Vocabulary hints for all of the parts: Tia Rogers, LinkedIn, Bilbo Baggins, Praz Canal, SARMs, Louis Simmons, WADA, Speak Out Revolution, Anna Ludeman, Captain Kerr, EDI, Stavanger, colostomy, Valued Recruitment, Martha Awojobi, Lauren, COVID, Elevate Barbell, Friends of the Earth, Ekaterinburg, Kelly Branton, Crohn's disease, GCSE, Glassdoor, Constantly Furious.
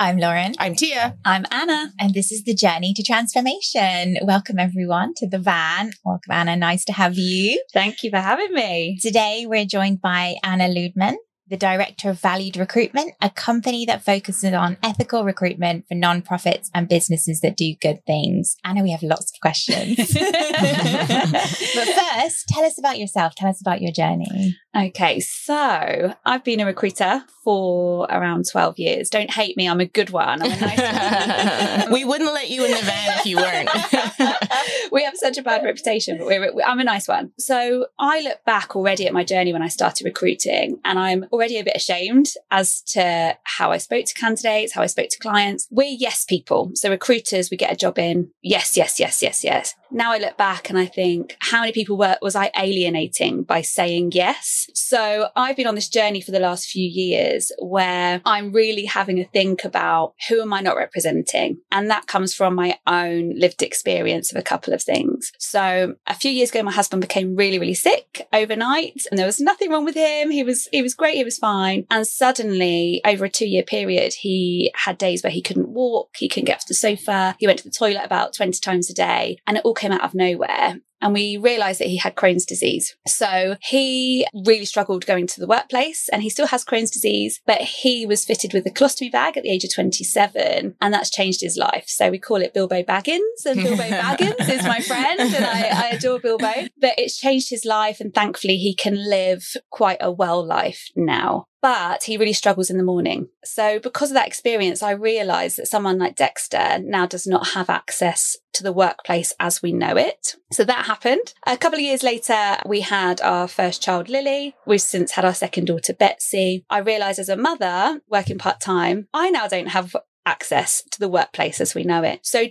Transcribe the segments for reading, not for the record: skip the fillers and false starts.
I'm Lauren. I'm Tia. I'm Anna. And this is The Journey to Transformation. Welcome everyone to the van. Welcome Anna, nice to have you. Thank you for having me. Today we're joined by Anna Ludeman, the Director of Valued Recruitment, a company that focuses on ethical recruitment for nonprofits and businesses that do good things. Anna, we have lots of questions. But first, tell us about yourself. Tell us about your journey. Okay, so I've been a recruiter for around 12 years. Don't hate me. I'm a good one. I'm a nice one. We wouldn't let you in the van if you weren't. We have such a bad reputation, but I'm a nice one. So I look back already at my journey when I started recruiting, and I'm already a bit ashamed as to how I spoke to candidates, how I spoke to clients. We're yes people. So recruiters, we get a job in. Yes, yes, yes, yes, yes. Now I look back and I think, how many people was I alienating by saying yes? So I've been on this journey for the last few years where I'm really having a think about who am I not representing? And that comes from my own lived experience of a couple of things. So a few years ago, my husband became really, really sick overnight, and there was nothing wrong with him. He was great. He was fine. And suddenly over a 2-year period, he had days where he couldn't walk. He couldn't get off the sofa. He went to the toilet about 20 times a day, and it all came out of nowhere. And we realized that he had Crohn's disease. So he really struggled going to the workplace, and he still has Crohn's disease, but he was fitted with a colostomy bag at the age of 27, and that's changed his life. So we call it Bilbo Baggins, and Bilbo Baggins is my friend, and I adore Bilbo. But it's changed his life, and thankfully he can live quite a well life now. But he really struggles in the morning. So because of that experience, I realised that someone like Dexter now does not have access to the workplace as we know it. So that happened. A couple of years later, we had our first child, Lily. We've since had our second daughter, Betsy. I realised as a mother working part-time, I now don't have access to the workplace as we know it. So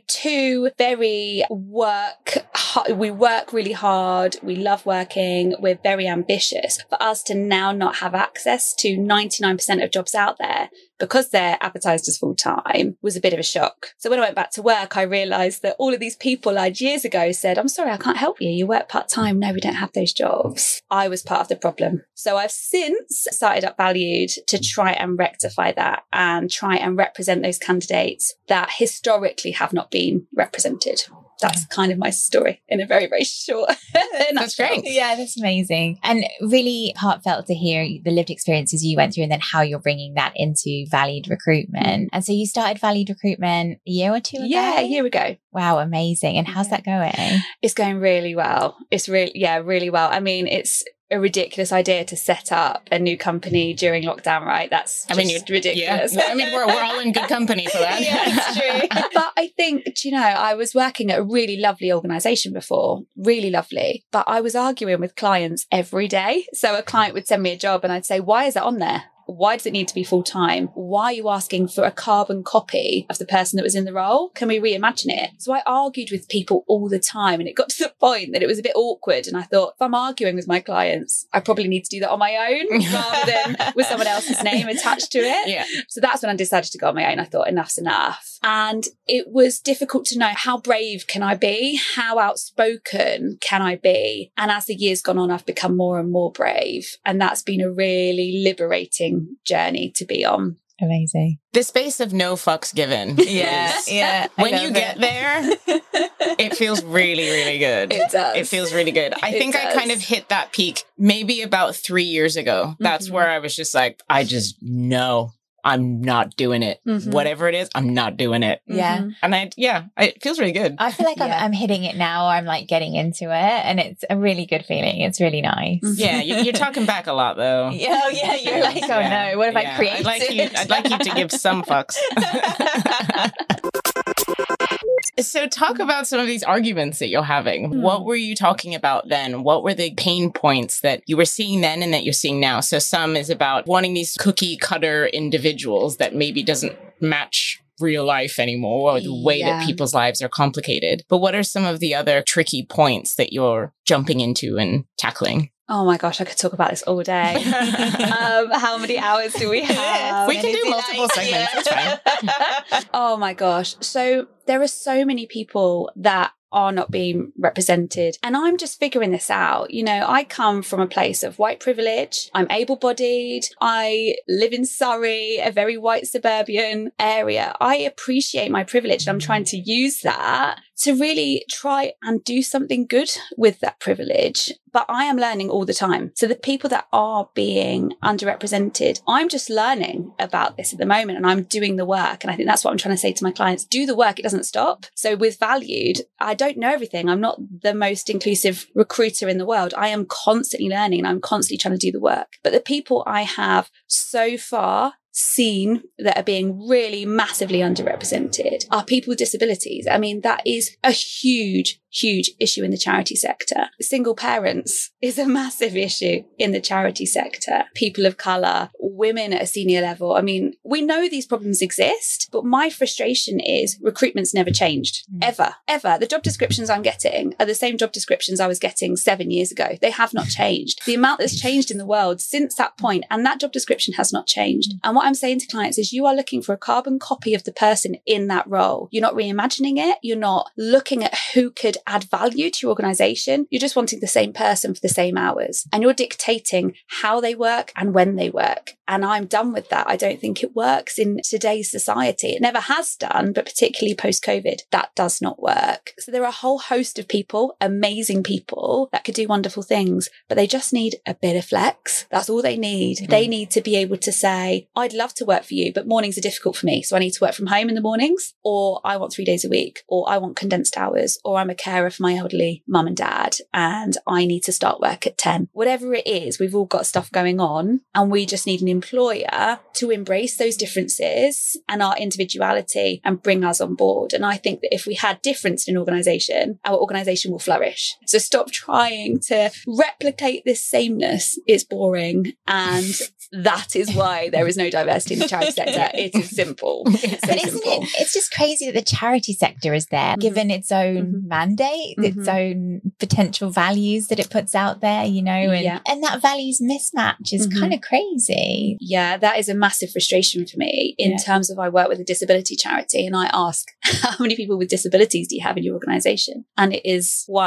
we work really hard. We love working. We're very ambitious. For us to now not have access to 99% of jobs out there because they're advertised as full-time was a bit of a shock. So when I went back to work, I realised that all of these people I'd years ago said, I'm sorry, I can't help you. You work part-time. No, we don't have those jobs. I was part of the problem. So I've since started up Valued to try and rectify that and try and represent those candidates that historically have not been represented. That's kind of my story in a very, very short nutshell. That's great. Yeah, that's amazing. And really heartfelt to hear the lived experiences you went through and then how you're bringing that into Valued Recruitment. And so you started Valued Recruitment a year or two ago? Yeah, a year ago. Wow, amazing. And how's that going? It's going really well. It's really well. I mean, it's a ridiculous idea to set up a new company during lockdown, right? You're ridiculous. Yeah. I mean, we're all in good company for that. Yeah, it's true. But I think, I was working at a really lovely organization before, really lovely, but I was arguing with clients every day. So a client would send me a job and I'd say, why is that on there? Why does it need to be full-time? Why are you asking for a carbon copy of the person that was in the role? Can we reimagine it? So I argued with people all the time, and it got to the point that it was a bit awkward. And I thought, if I'm arguing with my clients, I probably need to do that on my own rather than with someone else's name attached to it. Yeah. So that's when I decided to go on my own. I thought, enough's enough. And it was difficult to know how brave can I be? How outspoken can I be? And as the years gone on, I've become more and more brave. And that's been a really liberating journey to be on. Amazing. The space of no fucks given. Yeah. When you get there, it feels really, really good. It does. It feels really good. I think I kind of hit that peak maybe about 3 years ago. That's where I was just like, I just know I'm not doing it. Whatever it is, I'm not doing it. Yeah. And it feels really good. I feel like I'm hitting it now. I'm like getting into it, and it's a really good feeling. It's really nice. Yeah. You're talking back a lot though. Oh yeah. You're like, oh no, what have I created? I'd like you to give some fucks. So talk about some of these arguments that you're having. What were you talking about then? What were the pain points that you were seeing then and that you're seeing now? So some is about wanting these cookie cutter individuals that maybe doesn't match real life anymore, or the way that people's lives are complicated. But what are some of the other tricky points that you're jumping into and tackling? Oh my gosh, I could talk about this all day. How many hours do we have? We can do multiple segments. That's fine. Oh my gosh. So there are so many people that are not being represented. And I'm just figuring this out. You know, I come from a place of white privilege. I'm able-bodied. I live in Surrey, a very white suburban area. I appreciate my privilege. And I'm trying to use that to really try and do something good with that privilege. But I am learning all the time. So the people that are being underrepresented, I'm just learning about this at the moment and I'm doing the work. And I think that's what I'm trying to say to my clients. Do the work. It doesn't stop. So with Valued, I don't know everything. I'm not the most inclusive recruiter in the world. I am constantly learning and I'm constantly trying to do the work. But the people I have so far seen that are being really massively underrepresented are people with disabilities. I mean, that is a huge issue in the charity sector. Single parents is a massive issue in the charity sector. People of colour, women at a senior level. I mean, we know these problems exist, but my frustration is recruitment's never changed, ever. The job descriptions I'm getting are the same job descriptions I was getting 7 years ago. They have not changed. The amount that's changed in the world since that point, and that job description has not changed. And what I'm saying to clients is you are looking for a carbon copy of the person in that role. You're not reimagining it. You're not looking at who could add value to your organization. You're just wanting the same person for the same hours and you're dictating how they work and when they work. And I'm done with that. I don't think it works in today's society. It never has done, but particularly post-COVID, that does not work. So there are a whole host of people, amazing people that could do wonderful things, but they just need a bit of flex. That's all they need. Mm-hmm. They need to be able to say, I'd love to work for you, but mornings are difficult for me. So I need to work from home in the mornings, or I want 3 days a week, or I want condensed hours, or I'm a carer for my elderly mum and dad, and I need to start work at 10. Whatever it is, we've all got stuff going on and we just need an employer to embrace those differences and our individuality and bring us on board. And I think that if we had difference in an organisation, our organisation will flourish. So stop trying to replicate this sameness. It's boring. And that is why there is no diversity in the charity sector. It is simple. It's just crazy that the charity sector is there, given its own mandate, its own potential values that it puts out there, you know, and that values mismatch is kind of crazy. Yeah, that is a massive frustration for me in terms of I work with a disability charity and I ask, how many people with disabilities do you have in your organisation? And it is 1-2%.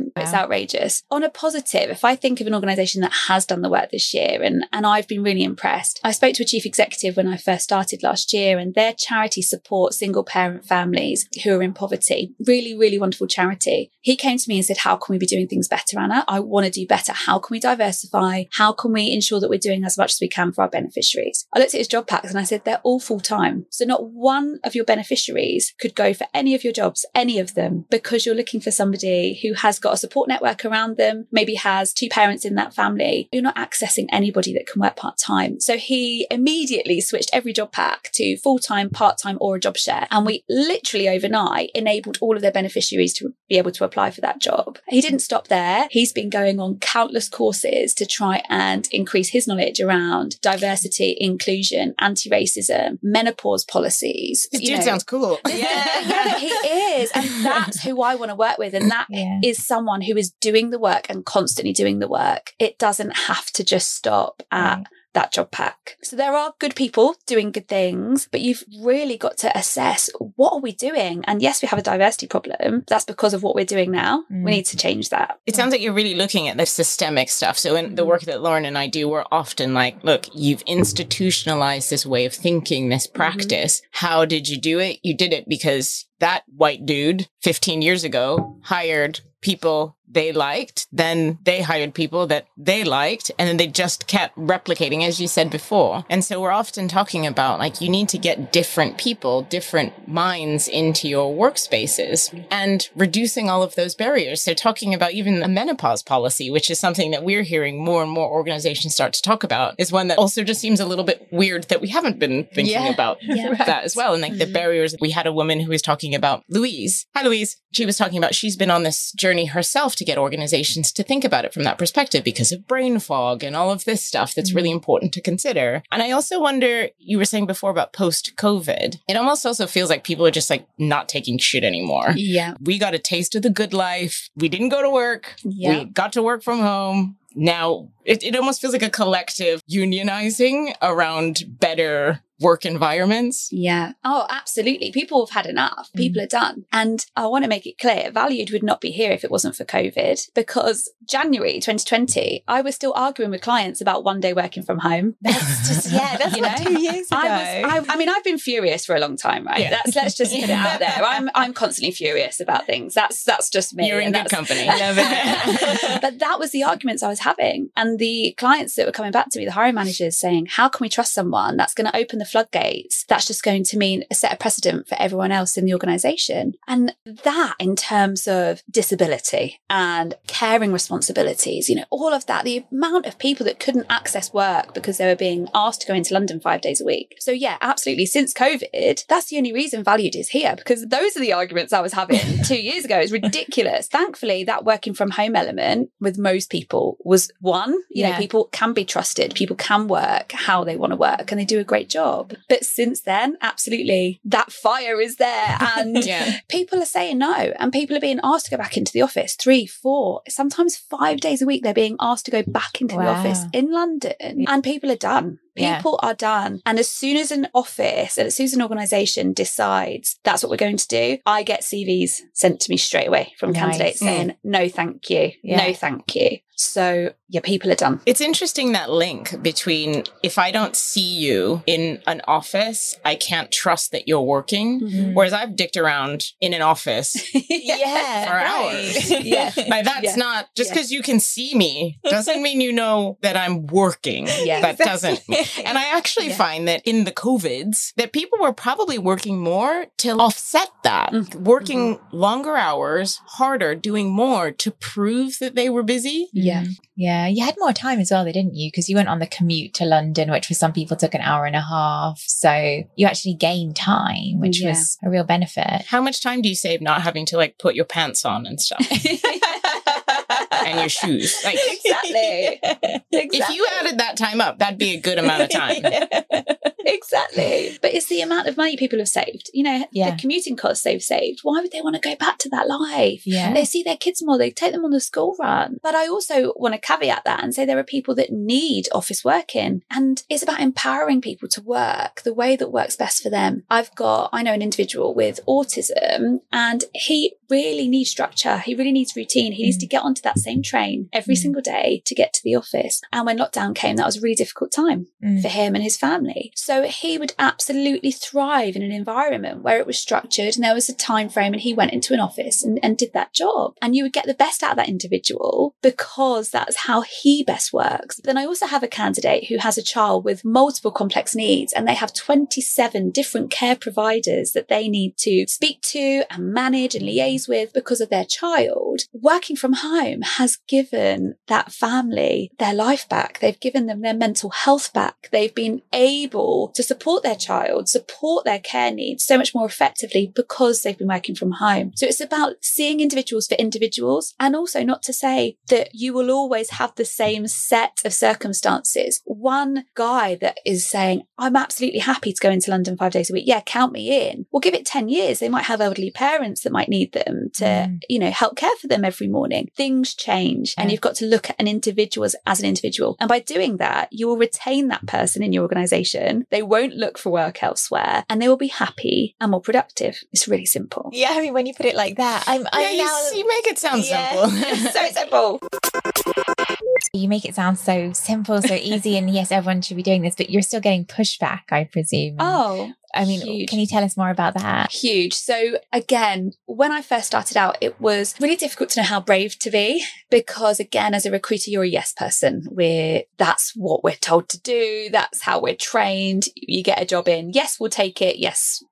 Wow. It's outrageous. On a positive, if I think of an organisation that has done the work this year, and I've been really impressed. I spoke to a chief executive when I first started last year, and their charity supports single parent families who are in poverty. Really wonderful charity. He came to me and said, how can we be doing things better, Anna? I want to do better. How can we diversify? How can we ensure that we're doing as much as we can for our beneficiaries? I looked at his job packs and I said, they're all full-time. So not one of your beneficiaries could go for any of your jobs, any of them, because you're looking for somebody who has got a support network around them, maybe has two parents in that family. You're not accessing anybody that can work part-time. So he immediately switched every job pack to full-time, part-time, or a job share. And we literally overnight enabled all of their beneficiaries to be able to apply for that job. He didn't stop there. He's been going on countless courses to try and increase his knowledge around diversity, inclusion, anti-racism, menopause policies. This dude sounds cool. Yeah, he is. And that's who I want to work with. And that is someone who is doing the work and constantly doing the work. It doesn't have to just stop at that job pack. So there are good people doing good things, but you've really got to assess, what are we doing? And yes, we have a diversity problem. That's because of what we're doing now. We need to change that. It sounds like you're really looking at the systemic stuff. So in the work that Lauren and I do, we're often like, look, you've institutionalized this way of thinking, this practice. How did you do it? You did it because that white dude 15 years ago hired people they liked, then they hired people that they liked, and then they just kept replicating, as you said before. And so we're often talking about, like, you need to get different people, different minds into your workspaces and reducing all of those barriers. So talking about even the menopause policy, which is something that we're hearing more and more organizations start to talk about, is one that also just seems a little bit weird that we haven't been thinking about that as well. And like the barriers, we had a woman who was talking about Louise. Hi, Louise. She was talking about she's been on this journey herself to get organizations to think about it from that perspective because of brain fog and all of this stuff that's really important to consider. And I also wonder, you were saying before about post-COVID, it almost also feels like people are just like not taking shit anymore. Yeah. We got a taste of the good life. We didn't go to work. Yeah. We got to work from home. now it almost feels like a collective unionizing around better work environments. Yeah. Oh, absolutely. People have had enough. People are done. And I want to make it clear, Valued would not be here if it wasn't for COVID, because January 2020, I was still arguing with clients about one day working from home. That's just, yeah, that's you like know? 2 years ago. I mean, I've been furious for a long time, right? Yeah. Let's just put it out there. I'm constantly furious about things. That's just me. You're in good company. Love it. But that was the arguments I was having. And the clients that were coming back to me, the hiring managers saying, how can we trust someone that's going to open the floodgates? That's just going to mean a set of precedent for everyone else in the organization. And that, in terms of disability and caring responsibilities, you know, all of that, the amount of people that couldn't access work because they were being asked to go into London 5 days a week. So yeah, absolutely. Since COVID, that's the only reason Valued is here, because those are the arguments I was having 2 years ago. It's ridiculous. Thankfully, that working from home element with most people was one, you know, people can be trusted. People can work how they want to work and they do a great job. But since then, absolutely, that fire is there. And people are saying no. And people are being asked to go back into the office 3, 4, sometimes 5 days a week. They're being asked to go back into the office in London. And people are done. People are done. And as soon as an office and as soon as an organisation decides that's what we're going to do, I get CVs sent to me straight away from candidates saying, no, thank you. Yeah. No, thank you. So yeah, people are done. It's interesting, that link between if I don't see you in an office, I can't trust that you're working. Mm-hmm. Whereas I've dicked around in an office for hours. Yeah. Like, that's not just because you can see me doesn't mean you know that I'm working. Yeah. That doesn't mean. And I actually find that in the COVIDs, that people were probably working more to offset that, working longer hours, harder, doing more to prove that they were busy. Yeah. Yeah. You had more time as well, though, didn't you? Because you went on the commute to London, which for some people took an hour and a half. So you actually gained time, which was a real benefit. How much time do you save not having to like put your pants on and stuff? And your shoes. Like, exactly. If you added that time up, that'd be a good amount of time. Exactly. But it's the amount of money people have saved. You know, the commuting costs they've saved. Why would they want to go back to that life? Yeah. They see their kids more. They take them on the school run. But I also want to caveat that and say there are people that need office working. And it's about empowering people to work the way that works best for them. I know an individual with autism, and he really needs structure. He really needs routine. He needs to get onto that same train every single day to get to the office. And when lockdown came, that was a really difficult time for him and his family. So he would absolutely thrive in an environment where it was structured and there was a time frame, and he went into an office and did that job. And you would get the best out of that individual because that's how he best works. But then I also have a candidate who has a child with multiple complex needs, and they have 27 different care providers that they need to speak to and manage and liaise with because of their child. Working from home has given that family their life back. They've given them their mental health back. They've been able to support their child, support their care needs so much more effectively because they've been working from home. So it's about seeing individuals for individuals, and also not to say that you will always have the same set of circumstances. One guy that is saying, I'm absolutely happy to go into London 5 days a week. Yeah, count me in. Well, give it 10 years. They might have elderly parents that might need them to, you know, help care for them every morning. Things change, and you've got to look at an individual as an individual. And by doing that, you will retain that person in your organization. They won't look for work elsewhere, and they will be happy and more productive. It's really simple. Yeah, I mean, when you put it like that, you make it sound simple. It's so simple. You make it sound so simple, so easy, and yes, everyone should be doing this, but you're still getting pushback, I presume. Oh, I mean, Huge. Can you tell us more about that? Huge. So again, when I first started out, it was really difficult to know how brave to be, because again, as a recruiter, you're a yes person. That's what we're told to do. That's how we're trained. You get a job in. Yes, we'll take it. Yes.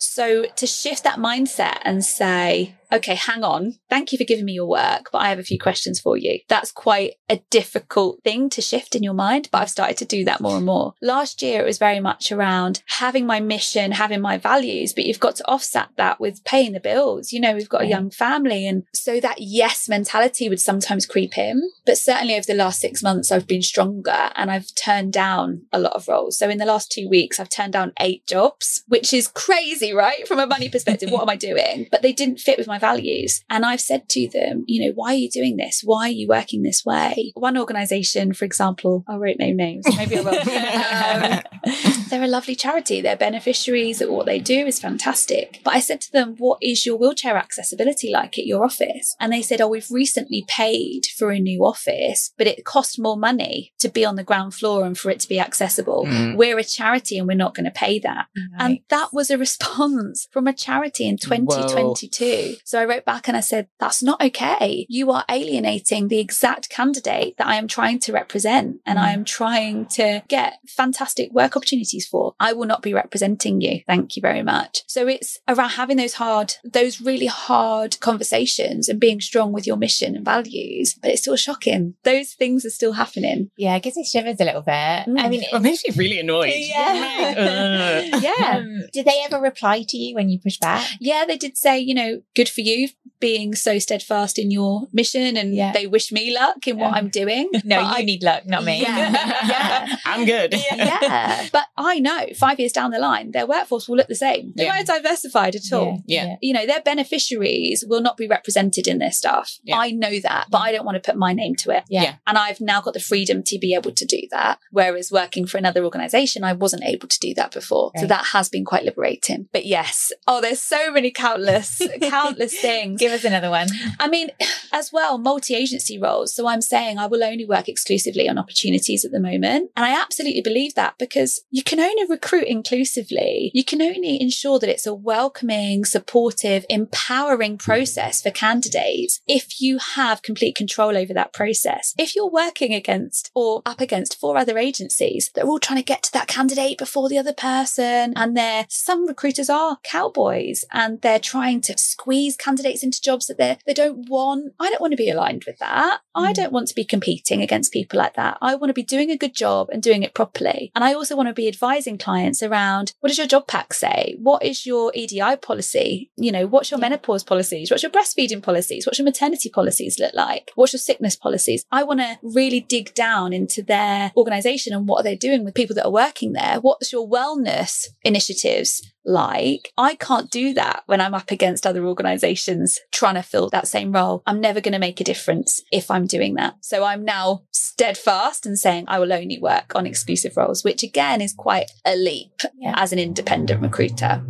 So to shift that mindset and say, okay, hang on. Thank you for giving me your work, but I have a few questions for you. That's quite a difficult thing to shift in your mind, but I've started to do that more and more. Last year, it was very much around having my my mission, having my values, but you've got to offset that with paying the bills. You know, we've got a young family. And so that yes mentality would sometimes creep in. But certainly over the last 6 months, I've been stronger and I've turned down a lot of roles. So in the last 2 weeks, I've turned down 8 jobs, which is crazy, right? From a money perspective, what am I doing? But they didn't fit with my values. And I've said to them, you know, why are you doing this? Why are you working this way? One organization, for example, I won't name names, maybe I will. They're a lovely charity. Their beneficiaries at what they do is fantastic. But I said to them, what is your wheelchair accessibility like at your office? And they said, oh, we've recently paid for a new office, but it cost more money to be on the ground floor and for it to be accessible. Mm. We're a charity and we're not going to pay that. Nice. And that was a response from a charity in 2022. Whoa. So I wrote back and I said, that's not okay. You are alienating the exact candidate that I am trying to represent and I am trying to get fantastic work opportunities for. I will not be representing you. Thank you very much. So it's around having those really hard conversations and being strong with your mission and values, but it's still shocking. Those things are still happening. Yeah, it gives me shivers a little bit. Mm. I mean, it makes me really annoyed. Yeah. Like, yeah. Did they ever reply to you when you pushed back? Yeah, they did say, you know, good for you being so steadfast in your mission, and they wish me luck in what I'm doing. No, you need luck, not me. Yeah. I'm good. Yeah. But I know 5 years down the line, their workforce will look the same. They weren't diversified at all. Yeah. You know, their beneficiaries will not be represented in their staff. Yeah. I know that, but I don't want to put my name to it. Yeah. And I've now got the freedom to be able to do that. Whereas working for another organization, I wasn't able to do that before. Right. So that has been quite liberating. But yes, there's so many countless things. Give us another one. I mean, as well, multi-agency roles. So I'm saying I will only work exclusively on opportunities at the moment. And I absolutely believe that, because you can only recruit inclusively. You can only ensure that it's a welcoming, supportive, empowering process for candidates if you have complete control over that process. If you're working against or up against 4 other agencies that are all trying to get to that candidate before the other person, and some recruiters are cowboys and they're trying to squeeze candidates into jobs that they don't want. I don't want to be aligned with that. I don't want to be competing against people like that. I want to be doing a good job and doing it properly. And I also want to be advising clients around, what does your job pack say? What is your EDI policy? You know, what's your menopause policies? What's your breastfeeding policies? What's your maternity policies look like? What's your sickness policies? I want to really dig down into their organization and what are they doing with people that are working there? What's your wellness initiatives like? I can't do that when I'm up against other organizations trying to fill that same role. I'm never going to make a difference if I'm doing that. So I'm now steadfast and saying I will only work on exclusive roles, which again is quite a leap as an independent recruiter.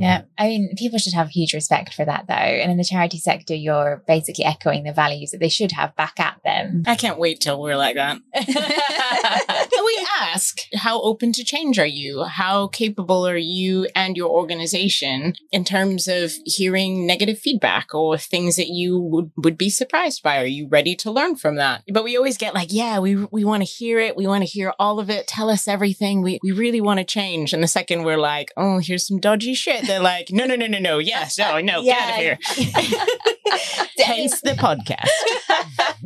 Yeah. I mean, people should have huge respect for that, though. And in the charity sector, you're basically echoing the values that they should have back at them. I can't wait till we're like that. So we ask, how open to change are you? How capable are you and your organization in terms of hearing negative feedback or things that you would be surprised by? Are you ready to learn from that? But we always get like, we want to hear it. We want to hear all of it. Tell us everything. We really want to change. And the second we're like, oh, here's some dodgy shit. They're like, no. Yes, no, get out of here. Hence the podcast.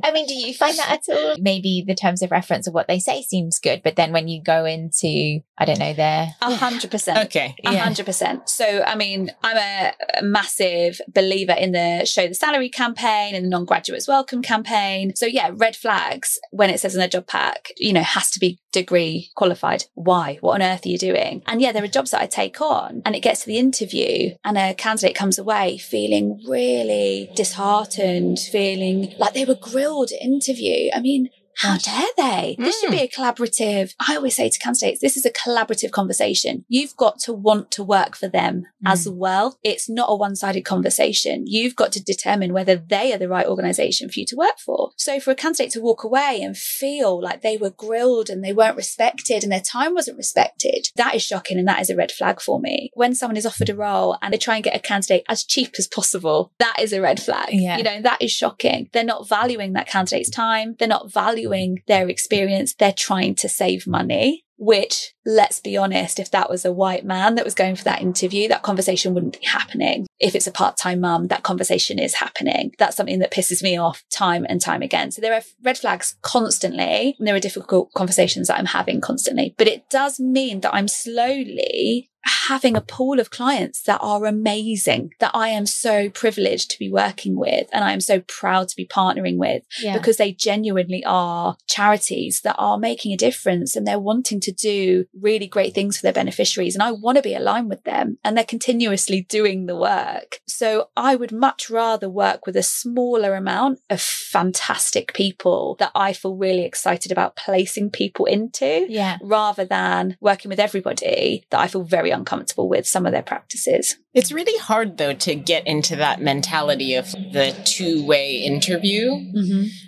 I mean, do you find that at all? Maybe the terms of reference of what they say seems good, but then when you go into, I don't know, there. 100%. Okay. 100%. So, I mean, I'm a massive believer in the Show the Salary campaign and the Non-Graduates Welcome campaign. So yeah, red flags when it says in a job pack, you know, has to be degree qualified. Why? What on earth are you doing? And yeah, there are jobs that I take on and it gets to the interview and a candidate comes away feeling really disheartened, feeling like they were grilled at interview. I mean, how dare they? This should be a collaborative. I always say to candidates, this is a collaborative conversation. You've got to want to work for them as well. It's not a one-sided conversation. You've got to determine whether they are the right organization for you to work for. So for a candidate to walk away and feel like they were grilled and they weren't respected and their time wasn't respected, that is shocking and that is a red flag for me. When someone is offered a role and they try and get a candidate as cheap as possible, that is a red flag. Yeah. You know, that is shocking. They're not valuing that candidate's time. They're not valuing their experience. They're trying to save money, which let's be honest, if that was a white man that was going for that interview, that conversation wouldn't be happening. If it's a part-time mum, that conversation is happening. That's something that pisses me off time and time again. So there are red flags constantly, and there are difficult conversations that I'm having constantly. But it does mean that I'm slowly having a pool of clients that are amazing, that I am so privileged to be working with, and I am so proud to be partnering with, because they genuinely are charities that are making a difference, and they're wanting to do really great things for their beneficiaries, and I want to be aligned with them, and they're continuously doing the work. So I would much rather work with a smaller amount of fantastic people that I feel really excited about placing people into, rather than working with everybody that I feel very uncomfortable with some of their practices. It's really hard, though, to get into that mentality of the two-way interview,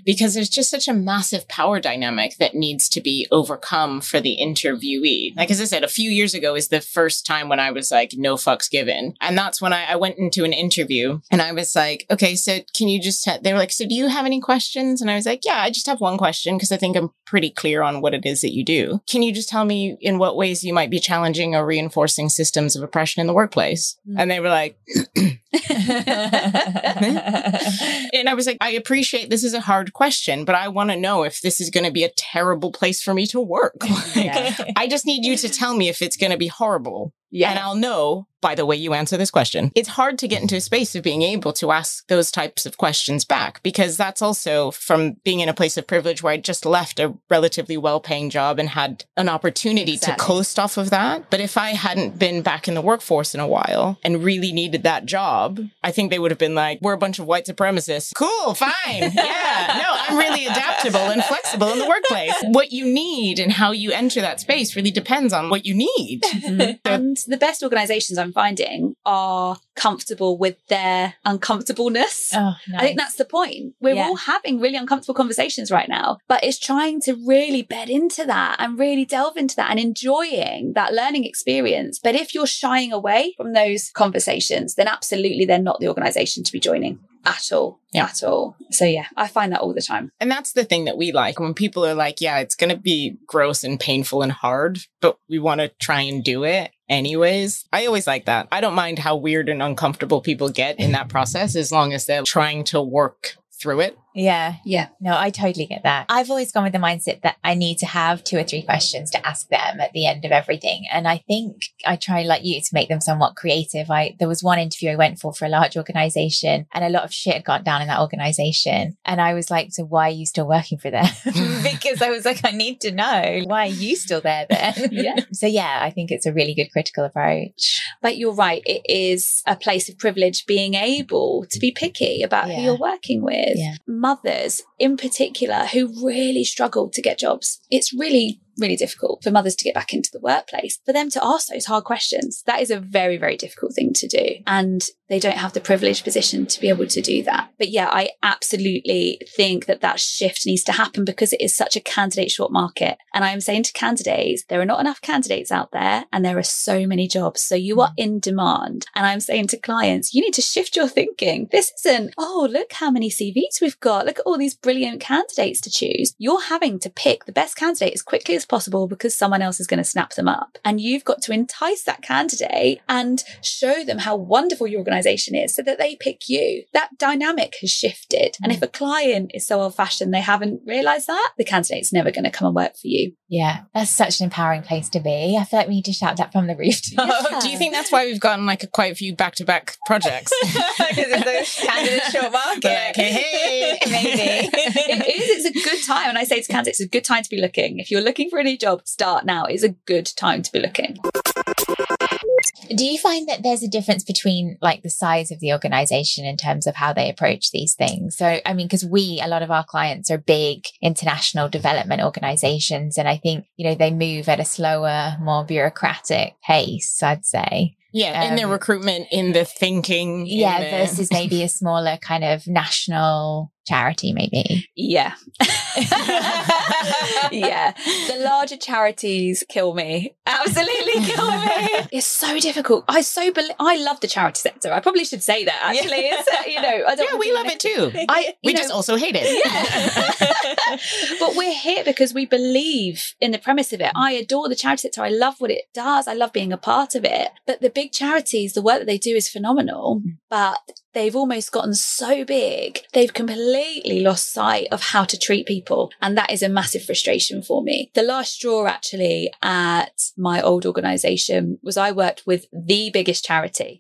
because there's just such a massive power dynamic that needs to be overcome for the interviewee. Like, as I said, a few years ago is the first time when I was like, no fucks given. And that's when I went into an interview and I was like, okay, so can you just, they were like, so do you have any questions? And I was like, yeah, I just have one question, because I think I'm pretty clear on what it is that you do. Can you just tell me in what ways you might be challenging or reinforcing systems of oppression in the workplace? And they were like, and I was like, I appreciate this is a hard question, but I want to know if this is going to be a terrible place for me to work. I just need you to tell me if it's going to be horrible. And I'll know by the way you answer this question. It's hard to get into a space of being able to ask those types of questions back, because that's also from being in a place of privilege where I just left a relatively well-paying job and had an opportunity to coast off of that. But if I hadn't been back in the workforce in a while and really needed that job, I think they would have been like, we're a bunch of white supremacists. Cool, fine. No, I'm really adaptable and flexible in the workplace. What you need and how you enter that space really depends on what you need. And the best organizations I'm finding are comfortable with their uncomfortableness. I think that's the point. We're all having really uncomfortable conversations right now, but it's trying to really bed into that and really delve into that and enjoying that learning experience. But if you're shying away from those conversations, then absolutely they're not the organization to be joining. At all. So yeah, I find that all the time. And that's the thing that we like when people are like, yeah, it's going to be gross and painful and hard, but we want to try and do it anyways. I always like that. I don't mind how weird and uncomfortable people get in that process, as long as they're trying to work through it. Yeah. No, I totally get that. I've always gone with the mindset that I need to have 2 or 3 questions to ask them at the end of everything. And I think I try, like you, to make them somewhat creative. There was one interview I went for a large organization, and a lot of shit got down in that organization. And I was like, so why are you still working for them? Because I was like, I need to know. Why are you still there then? So yeah, I think it's a really good critical approach. But you're right. It is a place of privilege being able to be picky about who you're working with. Mothers in particular who really struggle to get jobs. It's really, really difficult for mothers to get back into the workplace, for them to ask those hard questions. That is a very, very difficult thing to do. And they don't have the privileged position to be able to do that. But yeah, I absolutely think that that shift needs to happen, because it is such a candidate short market. And I am saying to candidates, there are not enough candidates out there, and there are so many jobs. So you are in demand. And I'm saying to clients, you need to shift your thinking. This isn't, oh, look how many CVs we've got. Look at all these brilliant candidates to choose. You're having to pick the best candidate as quickly as possible, because someone else is going to snap them up, and you've got to entice that candidate and show them how wonderful your organization is so that they pick you. That dynamic has shifted, and if a client is so old-fashioned they haven't realized that, the candidate's never going to come and work for you. That's such an empowering place to be. I feel like we need to shout that from the rooftop. Do you think that's why we've gotten like quite a few back-to-back projects? Because it's a candidate short market. Like, hey. Maybe it is. It's a good time, and I say to candidates, it's a good time to be looking. If you're looking for a new job, start now. It's a good time to be looking. Do you find that there's a difference between like the size of the organization in terms of how they approach these things? So, I mean, because a lot of our clients are big international development organizations, and I think, you know, they move at a slower, more bureaucratic pace, I'd say. In their recruitment, in the thinking. Versus maybe a smaller kind of national charity, maybe. Yeah. The larger charities kill me. Absolutely kill me. It's so difficult. I love the charity sector. I probably should say that, actually. It's, I don't we love it too. We just also hate it. Yeah. But we're here because we believe in the premise of it. I adore the charity sector. I love what it does. I love being a part of it. But the big charities, the work that they do is phenomenal, but they've almost gotten so big, they've completely lost sight of how to treat people. And that is a massive frustration for me. The last straw actually at my old organisation was I worked with the biggest charity.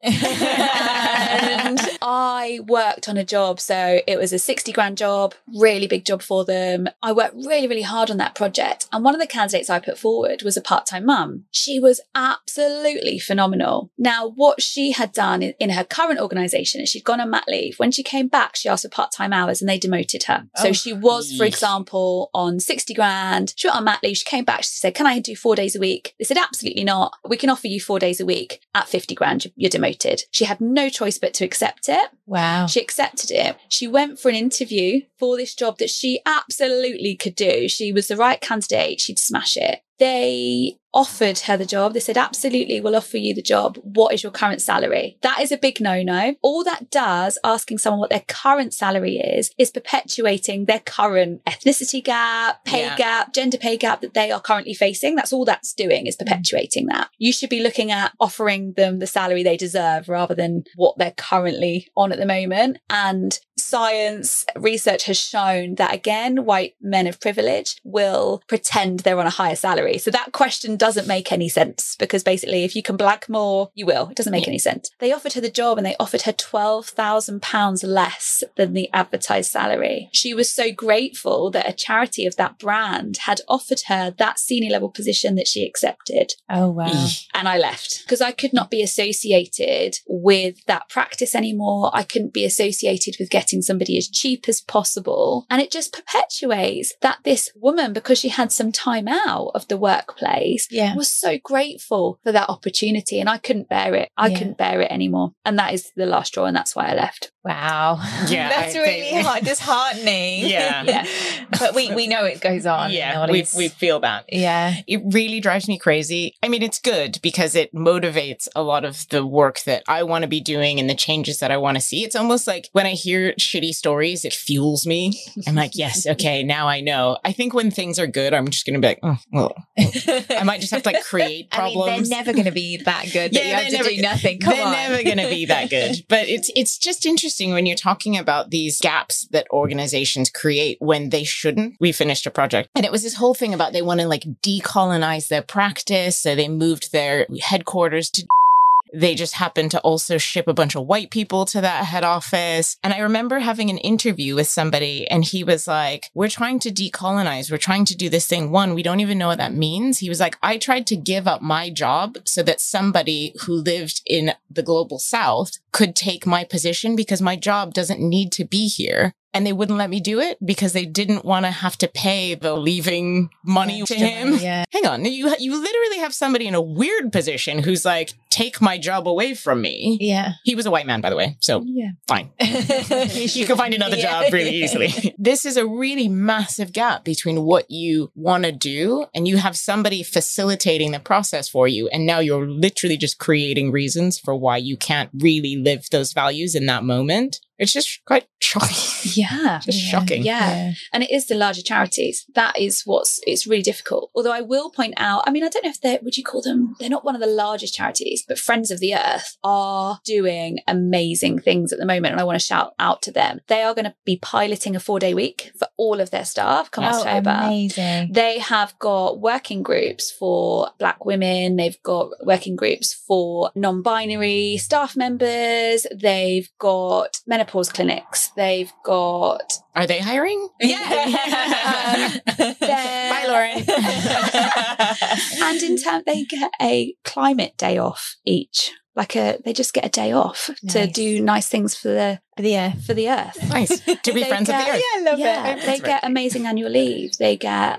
And I worked on a job. So it was a 60 grand job, really big job for them. I worked really, really hard on that project. And one of the candidates I put forward was a part-time mum. She was absolutely phenomenal. Now, what she had done in her current organisation is she'd gone on mat leave. When she came back, she asked for part-time hours and they demoted her. So she was, for example, on 60 grand. She went on mat leave. She came back. She said, can I do 4 days a week? They said, absolutely not. We can offer you 4 days a week at 50 grand. You're demoted. She had no choice but to accept it. Wow. She accepted it. She went for an interview for this job that she absolutely could do. She was the right candidate. She'd smash it. They offered her the job. They said, absolutely, we'll offer you the job. What is your current salary? That is a big no-no. All that does, asking someone what their current salary is perpetuating their current ethnicity gap, pay gap, gender pay gap that they are currently facing. That's all that's doing, is perpetuating that. You should be looking at offering them the salary they deserve rather than what they're currently on at the moment. And science research has shown that, again, white men of privilege will pretend they're on a higher salary. So that question doesn't make any sense, because basically if you can black more, you will. It doesn't make any sense. They offered her the job and they offered her £12,000 less than the advertised salary. She was so grateful that a charity of that brand had offered her that senior level position that she accepted. Oh, wow. And I left because I could not be associated with that practice anymore. I couldn't be associated with getting somebody as cheap as possible. And it just perpetuates that this woman, because she had some time out of the workplace, was so grateful for that opportunity, and I couldn't bear it. I couldn't bear it anymore. And that is the last straw, and that's why I left. Wow. Yeah. That's really disheartening. Yeah. But we know it goes on. Yeah. We feel that. Yeah. It really drives me crazy. I mean, it's good because it motivates a lot of the work that I want to be doing and the changes that I want to see. It's almost like when I hear shitty stories, it fuels me. I'm like, yes, okay, now I know. I think when things are good, I'm just going to be like, oh, well, I might just have to create problems. I mean, they're never going to be that good. That you have to do nothing. Come on. They're never going to be that good. But it's just interesting when you're talking about these gaps that organizations create when they shouldn't. We finished a project and it was this whole thing about they want to like decolonize their practice. So they moved their headquarters to... They just happened to also ship a bunch of white people to that head office. And I remember having an interview with somebody and he was like, we're trying to decolonize. We're trying to do this thing. One, we don't even know what that means. He was like, I tried to give up my job so that somebody who lived in the global south could take my position because my job doesn't need to be here. And they wouldn't let me do it because they didn't want to have to pay the leaving money to him. Yeah. Hang on. You literally have somebody in a weird position who's like, take my job away from me. Yeah. He was a white man, by the way. So fine. You can find another job really easily. This is a really massive gap between what you want to do and you have somebody facilitating the process for you. And now you're literally just creating reasons for why you can't really live those values in that moment. It's just quite shocking. Yeah. Shocking. Yeah. And it is the larger charities. That is it's really difficult. Although I will point out, I mean, I don't know if would you call them, they're not one of the largest charities, but Friends of the Earth are doing amazing things at the moment. And I want to shout out to them. They are going to be piloting a 4-day week for all of their staff come October. Amazing. They have got working groups for Black women. They've got working groups for non-binary staff members. They've got menopause clinics. They've got... Are they hiring? Yeah. Bye, Lauren. And in turn, they get a climate day off each. They just get a day off to do nice things for the for the earth. Nice. To be friends of the earth. Yeah, I love it. They get amazing annual leave. They get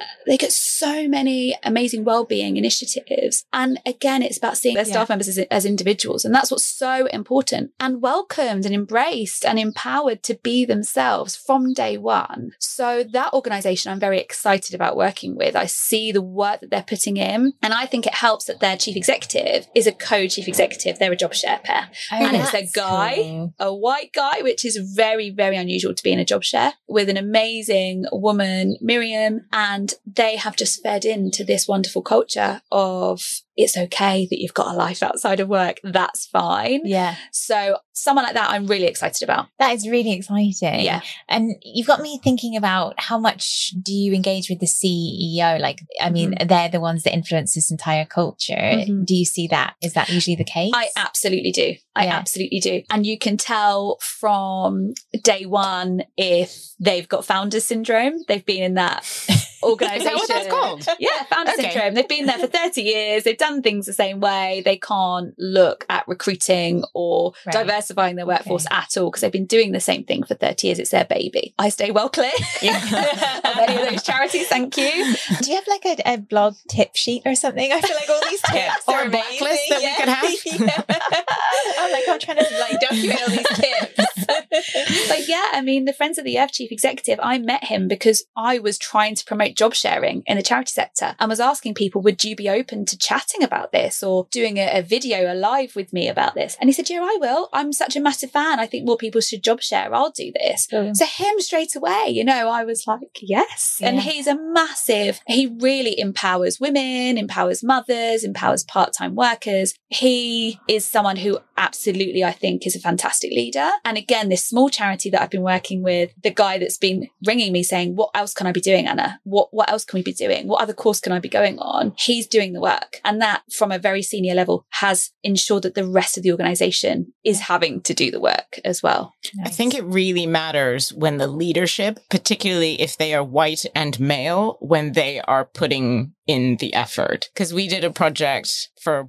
so many amazing wellbeing initiatives. And again, it's about seeing their staff members as individuals. And that's what's so important, and welcomed and embraced and empowered to be themselves from day one. So that organization I'm very excited about working with. I see the work that they're putting in. And I think it helps that their chief executive is a co-chief executive. They're a job share pair. And it's a guy, a white guy, which is very, very unusual to be in a job share, with an amazing woman, Miriam, and they have just fed into this wonderful culture of, it's okay that you've got a life outside of work. That's fine. Yeah. So someone like that, I'm really excited about. That is really exciting. Yeah. And you've got me thinking about, how much do you engage with the CEO? Like, I mean, they're the ones that influence this entire culture. Mm-hmm. Do you see that? Is that usually the case? I absolutely do. I absolutely do. And you can tell from day one if they've got founder syndrome. They've been in that organization. Is that what that's called? Yeah, founder syndrome. They've been there for 30 years. They've done things the same way. They can't look at recruiting or diversifying their workforce at all, because they've been doing the same thing for 30 years. It's their baby. I stay well clear of any of those charities. Thank you. Do you have like a blog tip sheet or something? I feel like all these tips or a blacklist that we could have. I'm like, I'm trying to like document all these tips. But yeah, I mean, the Friends of the Earth chief executive, I met him because I was trying to promote job sharing in the charity sector and was asking people, would you be open to chatting about this or doing a video, a live with me about this? And he said, yeah, I will. I'm such a massive fan. I think more people should job share. I'll do this. Mm. So him straight away, you know, I was like, yes. Yeah. And he's a massive, he really empowers women, empowers mothers, empowers part-time workers. He is someone who absolutely, I think, is a fantastic leader. And again, this small charity that I've been working with, the guy that's been ringing me saying, what else can I be doing, Anna? What else can we be doing? What other course can I be going on? He's doing the work. And that, from a very senior level, has ensured that the rest of the organization is having to do the work as well. Nice. I think it really matters when the leadership, particularly if they are white and male, when they are putting in the effort. Because we did a project for...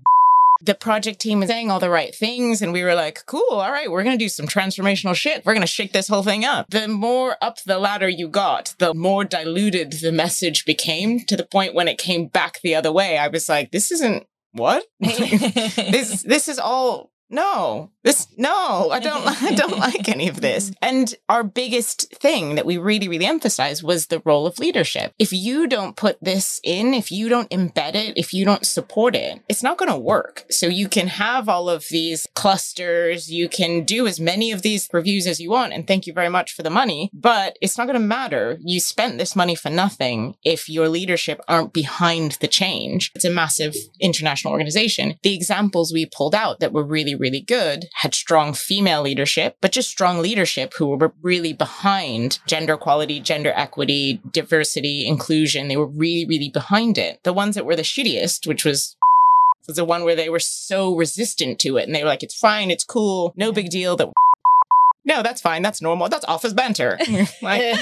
The project team was saying all the right things. And we were like, cool, all right, we're going to do some transformational shit. We're going to shake this whole thing up. The more up the ladder you got, the more diluted the message became, to the point when it came back the other way, I was like, this isn't what? this is all... I don't like any of this. And our biggest thing that we really, really emphasized was the role of leadership. If you don't put this in, if you don't embed it, if you don't support it, it's not going to work. So you can have all of these clusters, you can do as many of these reviews as you want, and thank you very much for the money, but it's not going to matter. You spent this money for nothing if your leadership aren't behind the change. It's a massive international organization. The examples we pulled out that were really good, had strong female leadership, but just strong leadership who were really behind gender equality, gender equity, diversity, inclusion. They were really, really behind it. The ones that were the shittiest, which was the one where they were so resistant to it. And they were like, it's fine, it's cool, no big deal. No, that's fine. That's normal. That's office banter. Like,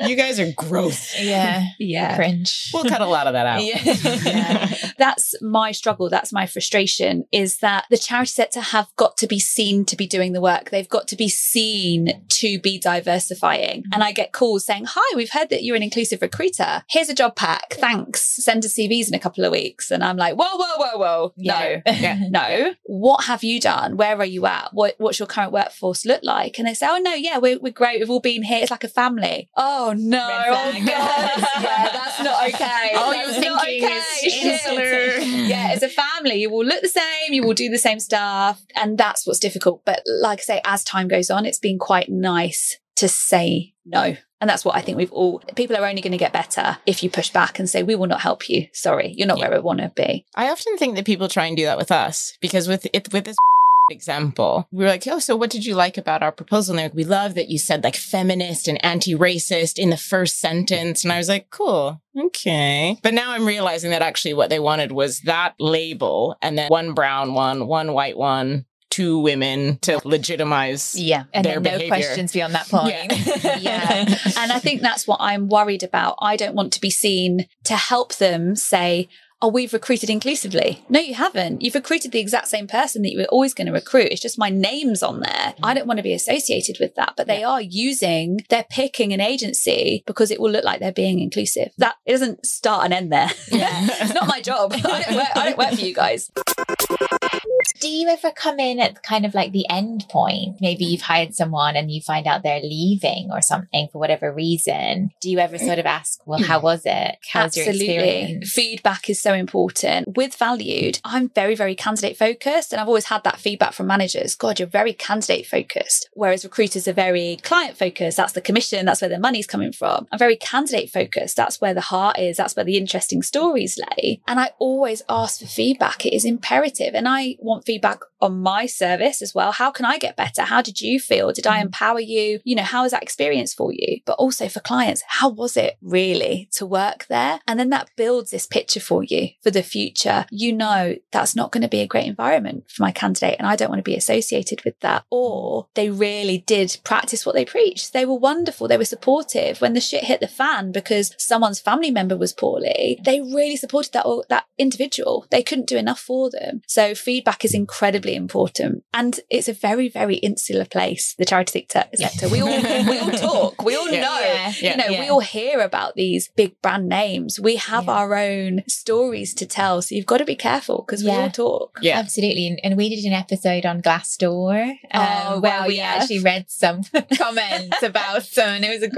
you guys are gross. Yeah. Yeah. Cringe. We'll cut a lot of that out. Yeah. That's my struggle. That's my frustration, is that the charity sector have got to be seen to be doing the work. They've got to be seen to be diversifying. And I get calls saying, hi, we've heard that you're an inclusive recruiter. Here's a job pack. Thanks. Send us CVs in a couple of weeks. And I'm like, whoa. Yeah. No. Yeah. No. What have you done? Where are you at? What's your current workforce look like? And they say, oh, no, yeah, we're great. We've all been here. It's like a family. Oh, no. Oh, God. Yeah, that's not okay. All you're thinking is insular. Yeah, as a family, you will look the same. You will do the same stuff. And that's what's difficult. But like I say, as time goes on, it's been quite nice to say no. And that's what I think people are only going to get better if you push back and say, we will not help you. Sorry, you're not where we want to be. I often think that people try and do that with us, because with this example, we were like, oh, so what did you like about our proposal? And they're like, we love that you said like feminist and anti-racist in the first sentence. And I was like, cool. Okay. But now I'm realizing that actually what they wanted was that label, and then one brown one white one, two women, to legitimize and their behavior. No questions beyond that point. Yeah. Yeah. And I think that's what I'm worried about. I don't want to be seen to help them say, oh, we've recruited inclusively. No, you haven't. You've recruited the exact same person that you were always going to recruit. It's just my name's on there. I don't want to be associated with that. But they are using, they're picking an agency because it will look like they're being inclusive. That it doesn't start and end there. Yeah. It's not my job. I don't work for you guys. Do you ever come in at kind of like the end point? Maybe you've hired someone and you find out they're leaving or something for whatever reason. Do you ever sort of ask, well, how was it? How's your experience? Feedback is so important. With Valued, I'm very, very candidate focused. And I've always had that feedback from managers. God, you're very candidate focused. Whereas recruiters are very client focused. That's the commission. That's where the money's coming from. I'm very candidate focused. That's where the heart is. That's where the interesting stories lay. And I always ask for feedback. It is imperative. And I want feedback on my service as well. How can I get better? How did you feel? Did I empower you? You know, how was that experience for you? But also for clients, how was it really to work there? And then that builds this picture for you for the future. You know, that's not going to be a great environment for my candidate and I don't want to be associated with that. Or they really did practice what they preached. They were wonderful. They were supportive. When the shit hit the fan because someone's family member was poorly, they really supported that individual. They couldn't do enough for them. So feedback is incredibly important. And it's a very, very insular place, the charity sector. We all talk. We all know. Yeah. Yeah. You know, we all hear about these big brand names. We have our own stories to tell. So you've got to be careful because we all talk. Yeah. Absolutely. And we did an episode on Glassdoor where we actually read some comments about some, and it was a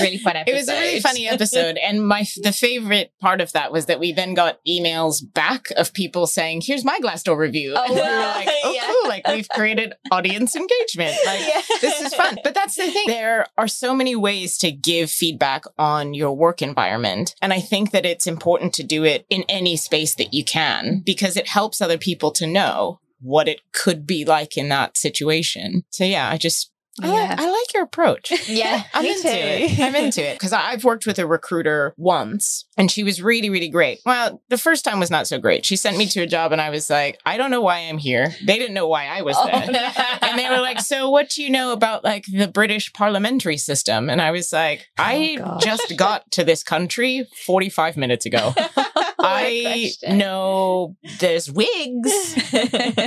really fun episode. It was a really funny episode. And the favorite part of that was that we then got emails back of people saying, here's my Glassdoor review. Oh, and we were like, cool. Like, we've created audience engagement. Like, this is fun. But that's the thing. There are so many ways to give feedback on your work environment. And I think that it's important to do it in any space that you can, because it helps other people to know what it could be like in that situation. So I like your approach. Yeah, I'm into it because I've worked with a recruiter once and she was really, really great. Well, the first time was not so great. She sent me to a job and I was like, I don't know why I'm here. They didn't know why I was there. No. And they were like, so what do you know about like the British parliamentary system? And I was like, I just got to this country 45 minutes ago. I know there's wigs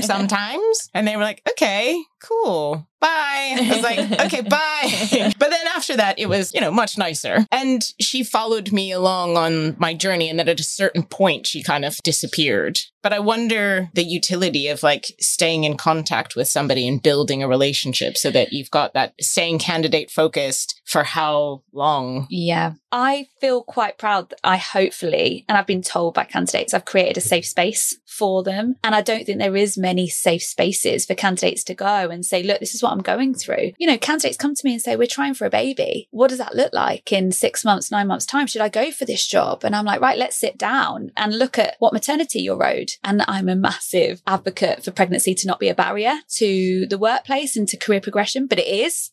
sometimes. And they were like, okay, cool. Bye. I was like, okay, bye. But then after that, it was, much nicer. And she followed me along on my journey. And then at a certain point, she kind of disappeared. But I wonder the utility of like staying in contact with somebody and building a relationship so that you've got that staying candidate focused for how long? Yeah. I feel quite proud that I hopefully, and I've been told by candidates, I've created a safe space for them. And I don't think there is many safe spaces for candidates to go and say, look, this is what I'm going through. You know, candidates come to me and say, we're trying for a baby. What does that look like in 6 months, 9 months time? Should I go for this job? And I'm like, right, let's sit down and look at what maternity you're owed. And I'm a massive advocate for pregnancy to not be a barrier to the workplace and to career progression. But it is.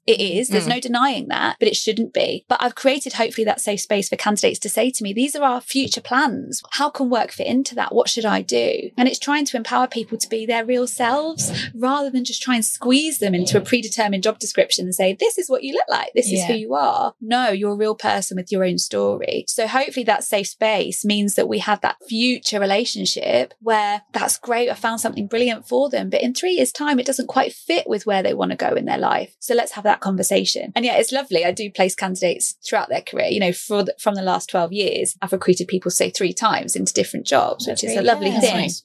There's no denying that, but it shouldn't be. But I've created hopefully that safe space for candidates to say to me, these are our future plans. How can work fit into that? What should I do? And it's trying to empower people to be their real selves rather than just try and squeeze them into a predetermined job description and say, this is what you look like. This is who you are. No, you're a real person with your own story. So hopefully that safe space means that we have that future relationship where that's great. I found something brilliant for them. But in 3 years time, it doesn't quite fit with where they want to go in their life. So let's have that conversation. And it's lovely. I do place candidates throughout their career. From the last 12 years, I've recruited people, say, 3 times into different jobs, which is a lovely thing. Nice.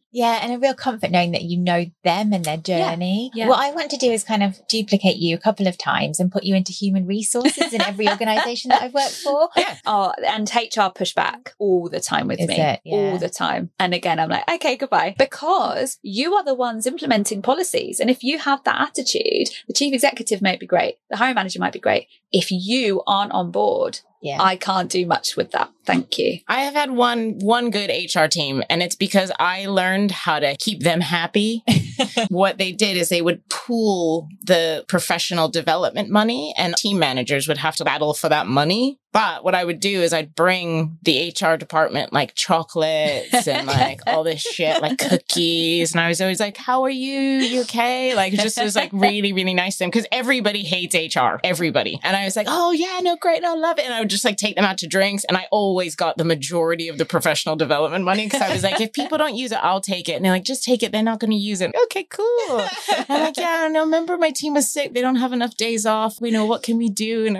Yeah, and a real comfort knowing that you know them and their journey. Yeah. What I want to do is kind of duplicate you a couple of times and put you into human resources in every organisation that I've worked for. Yeah. Oh, and HR pushback all the time with me. Yeah. All the time. And again, I'm like, okay, goodbye. Because you are the ones implementing policies. And if you have that attitude, the chief executive might be great. The hiring manager might be great. If you aren't on board, I can't do much with that. Thank you. I have had one good HR team, and it's because I learned how to keep them happy. What they did is they would pool the professional development money, and team managers would have to battle for that money. But what I would do is I'd bring the HR department like chocolates and like all this shit, like cookies. And I was always like, how are you? You okay? Like, it just was like really, really nice to them because everybody hates HR, everybody. And I was like, oh yeah, no, great. No, love it. And I would just like take them out to drinks. And I always got the majority of the professional development money because I was like, if people don't use it, I'll take it. And they're like, just take it. They're not going to use it. Okay, cool. And I'm like, yeah, no, remember my team was sick. They don't have enough days off. We know, what can we do? And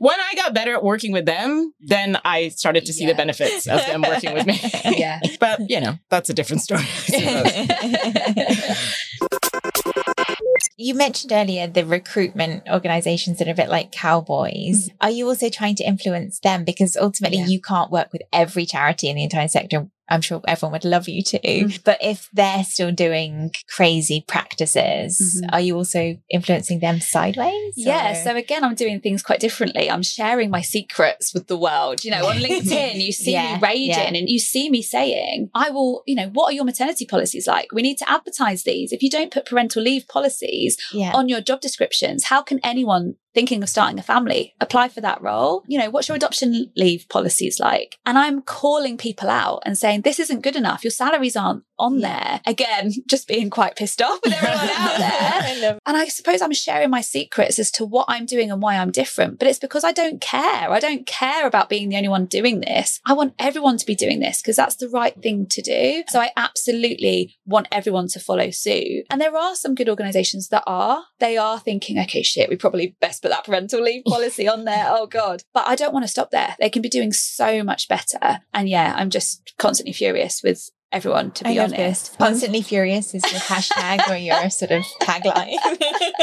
when I got better at working with them, then I started to see the benefits of them working with me. Yeah. But, you know, that's a different story, I suppose. You mentioned earlier the recruitment organizations that are a bit like cowboys. Are you also trying to influence them? Because ultimately you can't work with every charity in the entire sector. I'm sure everyone would love you to. Mm-hmm. But if they're still doing crazy practices, are you also influencing them sideways? Yeah. Or? So again, I'm doing things quite differently. I'm sharing my secrets with the world. You know, on LinkedIn, you see me raging and you see me saying, I will, you know, what are your maternity policies like? We need to advertise these. If you don't put parental leave policies on your job descriptions, how can anyone thinking of starting a family apply for that role? You know, what's your adoption leave policies like? And I'm calling people out and saying, this isn't good enough. Your salaries aren't on there. Again, just being quite pissed off with everyone out there. And I suppose I'm sharing my secrets as to what I'm doing and why I'm different. But it's because I don't care. I don't care about being the only one doing this. I want everyone to be doing this because that's the right thing to do. So I absolutely want everyone to follow suit. And there are some good organizations that are. They are thinking, okay, shit, we probably best put that parental leave policy on there. Oh God. But I don't want to stop there. They can be doing so much better. And yeah, I'm just constantly furious with everyone, to be honest. Constantly furious is your hashtag or your sort of tagline.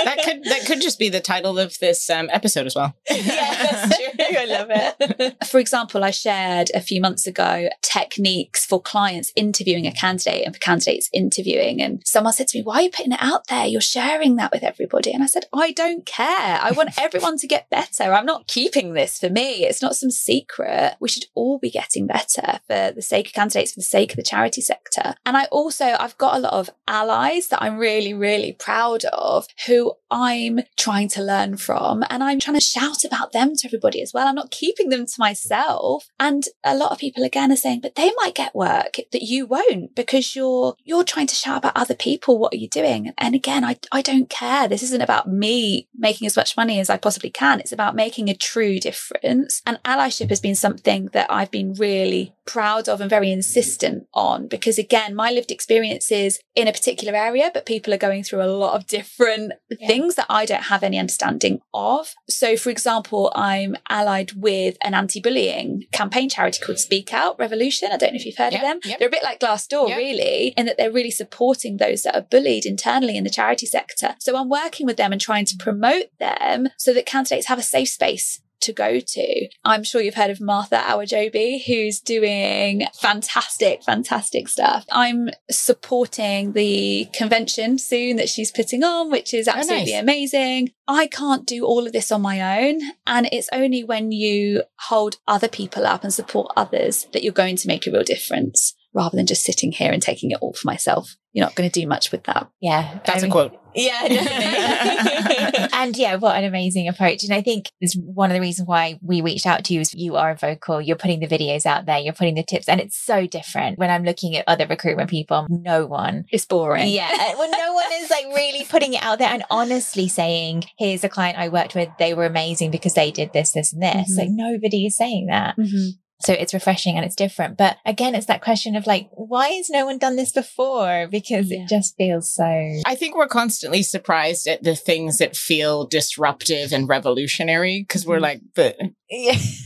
That could just be the title of this episode as well. Yeah, that's true. I love it. For example, I shared a few months ago techniques for clients interviewing a candidate and for candidates interviewing. And someone said to me, why are you putting it out there? You're sharing that with everybody. And I said, I don't care. I want everyone to get better. I'm not keeping this for me. It's not some secret. We should all be getting better for the sake of candidates, for the sake of the charity sector. And I've got a lot of allies that I'm really, really proud of who I'm trying to learn from. And I'm trying to shout about them to everybody as well. I'm not keeping them to myself. And a lot of people again are saying, but they might get work that you won't because you're trying to shout about other people. What are you doing? And again, I don't care. This isn't about me making as much money as I possibly can. It's about making a true difference. And allyship has been something that I've been really proud of and very insistent on, because again, my lived experience is in a particular area, but people are going through a lot of different things that I don't have any understanding of. So for example, I'm allied with an anti-bullying campaign charity called Speak Out Revolution. I don't know if you've heard of them. They're a bit like Glassdoor really, in that they're really supporting those that are bullied internally in the charity sector. So I'm working with them and trying to promote them so that candidates have a safe space to go to. I'm sure you've heard of Martha Awojobi, who's doing fantastic, fantastic stuff. I'm supporting the convention soon that she's putting on, which is absolutely amazing. I can't do all of this on my own. And it's only when you hold other people up and support others that you're going to make a real difference, rather than just sitting here and taking it all for myself. You're not going to do much with that. Yeah. That's a quote. Yeah, definitely. And yeah, what an amazing approach. And I think it's one of the reasons why we reached out to you is you are vocal, you're putting the videos out there, you're putting the tips, and it's so different. When I'm looking at other recruitment people, no one is boring. Yeah. Well, no one is like really putting it out there and honestly saying, here's a client I worked with, they were amazing because they did this, this, and this. Mm-hmm. Like nobody is saying that. Mm-hmm. So it's refreshing and it's different. But again, it's that question of like, why has no one done this before? Because it just feels so... I think we're constantly surprised at the things that feel disruptive and revolutionary because we're like, but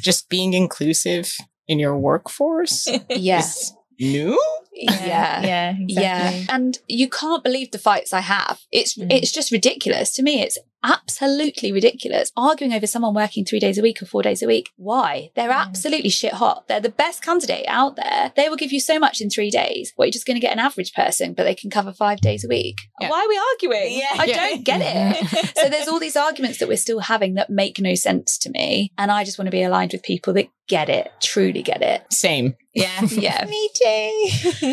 just being inclusive in your workforce is new? Yeah. Exactly. Yeah. And you can't believe the fights I have. It's just ridiculous. To me, it's absolutely ridiculous. Arguing over someone working 3 days a week or 4 days a week. Why? They're absolutely shit hot. They're the best candidate out there. They will give you so much in 3 days. Well, you're just going to get an average person, but they can cover 5 days a week. Yeah. Why are we arguing? Yeah. I don't get it. So there's all these arguments that we're still having that make no sense to me. And I just want to be aligned with people that get it, truly get it. Same. Yeah. Yeah. Me too.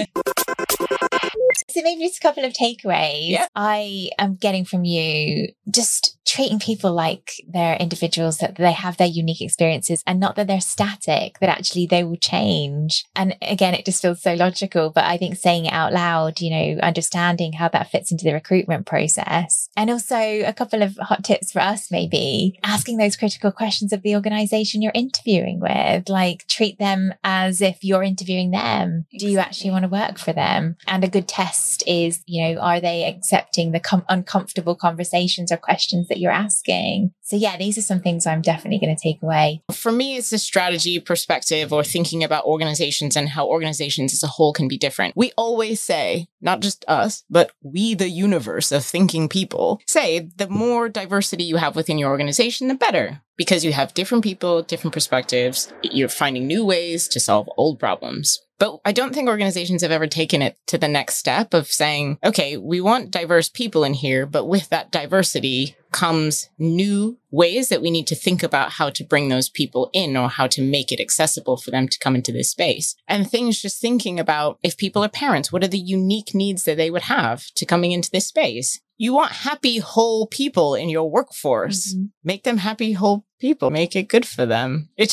So maybe just a couple of takeaways I am getting from you. Just treating people like they're individuals, that they have their unique experiences and not that they're static, that actually they will change. And again, it just feels so logical, but I think saying it out loud, you know, understanding how that fits into the recruitment process. And also a couple of hot tips for us, maybe asking those critical questions of the organization you're interviewing with, like treat them as if you're interviewing them. Exactly. Do you actually want to work for them? And a good test is, you know, are they accepting the uncomfortable conversations or questions that you're asking? So yeah, these are some things I'm definitely going to take away. For me, it's a strategy perspective or thinking about organizations and how organizations as a whole can be different. We always say, not just us, but we, the universe of thinking people, say the more diversity you have within your organization, the better. Because you have different people, different perspectives, you're finding new ways to solve old problems. But I don't think organizations have ever taken it to the next step of saying, okay, we want diverse people in here, but with that diversity comes new ways that we need to think about how to bring those people in or how to make it accessible for them to come into this space. And things just thinking about if people are parents, what are the unique needs that they would have to coming into this space? You want happy, whole people in your workforce. Mm-hmm. Make them happy, whole people. Make it good for them. I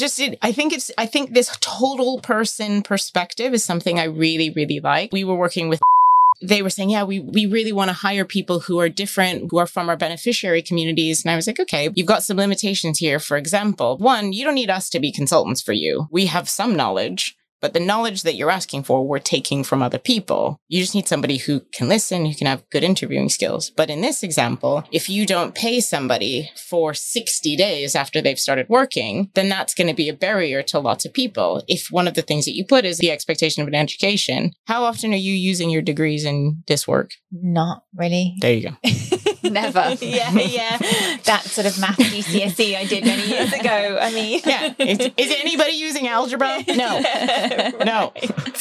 think this total person perspective is something I really, really like. We were working with, they were saying, yeah, we really want to hire people who are different, who are from our beneficiary communities. And I was like, okay, you've got some limitations here. For example, one, you don't need us to be consultants for you. We have some knowledge. But the knowledge that you're asking for, we're taking from other people. You just need somebody who can listen, who can have good interviewing skills. But in this example, if you don't pay somebody for 60 days after they've started working, then that's going to be a barrier to lots of people. If one of the things that you put is the expectation of an education, how often are you using your degrees in this work? Not really. There you go. Never. Yeah. That sort of math GCSE I did many years ago. I mean, yeah. Is anybody using algebra? No. No.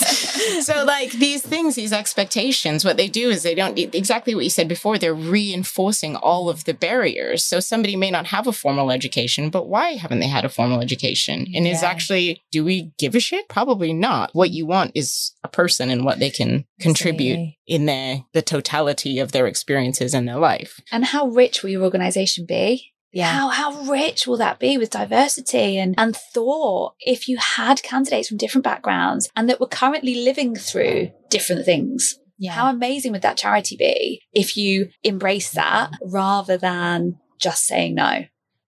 So like these things, these expectations, what they do is they don't, exactly what you said before, they're reinforcing all of the barriers. So somebody may not have a formal education, but why haven't they had a formal education? And it's actually, do we give a shit? Probably not. What you want is a person and what they can contribute in the totality of their experiences in their life. And how rich will your organization be? Yeah. How rich will that be with diversity and thought if you had candidates from different backgrounds and that were currently living through different things? Yeah. How amazing would that charity be if you embrace that rather than just saying no?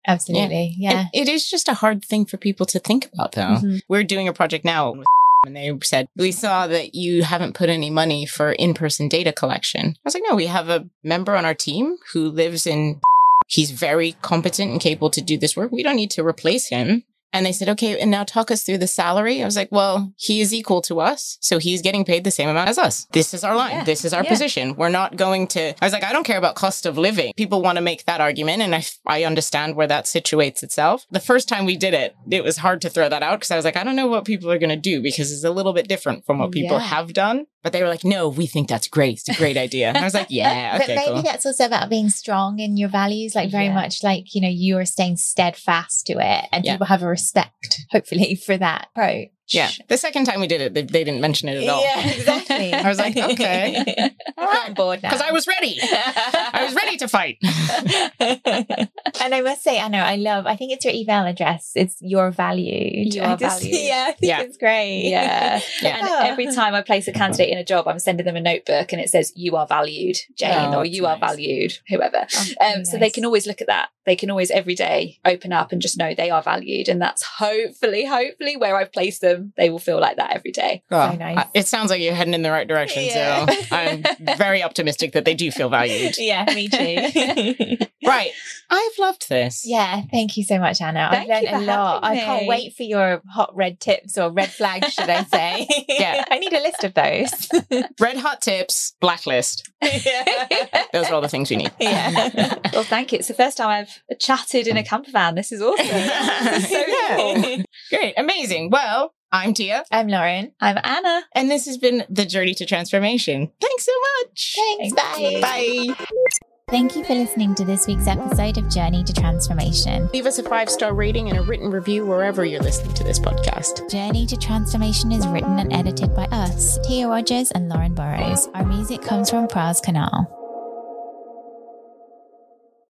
Absolutely. Yeah. It is just a hard thing for people to think about though. Mm-hmm. We're doing a project now with and they said, we saw that you haven't put any money for in-person data collection. I was like, no, we have a member on our team who lives in... He's very competent and capable to do this work. We don't need to replace him. And they said, okay, and now talk us through the salary. I was like, well, he is equal to us. So he's getting paid the same amount as us. This is our line. Yeah. This is our position. We're not going to, I was like, I don't care about cost of living. People want to make that argument. And I understand where that situates itself. The first time we did it, it was hard to throw that out because I was like, I don't know what people are going to do because it's a little bit different from what people have done. But they were like, no, we think that's great. It's a great idea. And I was like, yeah, okay, but maybe cool. That's also about being strong in your values, like very much like, you know, you are staying steadfast to it and people have a respect, hopefully, for that approach. Yeah. The second time we did it, they didn't mention it at all. Yeah, exactly. I was like, okay. All right. I'm bored now. Because I was ready. I was ready to fight. And I must say, Anna, I think it's your email address. It's your value. Your value. Yeah, I think it's great. Yeah. And every time I place a candidate in a job, I'm sending them a notebook and it says, you are valued, Jane, or you are valued, whoever. So they can always look at that. They can always every day open up and just know they are valued. And that's hopefully where I've placed them. They will feel like that every day. Oh, so nice. It sounds like you're heading in the right direction. Yeah. So I'm very optimistic that they do feel valued. Yeah, me too. Right. I've loved this. Yeah. Thank you so much, Anna. I've learned a lot. I can't wait for your hot red tips or red flags, should I say. Yeah. I need a list of those. Red hot tips, blacklist. Those are all the things we need. Yeah. Well, thank you. It's the first time I've chatted in a camper van. This is awesome. This is so cool. Great. Amazing. Well, I'm Tia. I'm Lauren. I'm Anna. And this has been The Journey to Transformation. Thanks so much. Thanks. Bye. Bye. Thank you for listening to this week's episode of Journey to Transformation. Leave us a 5-star rating and a written review wherever you're listening to this podcast. Journey to Transformation is written and edited by us, Tia Rogers and Lauren Burrows. Our music comes from Praz Canal.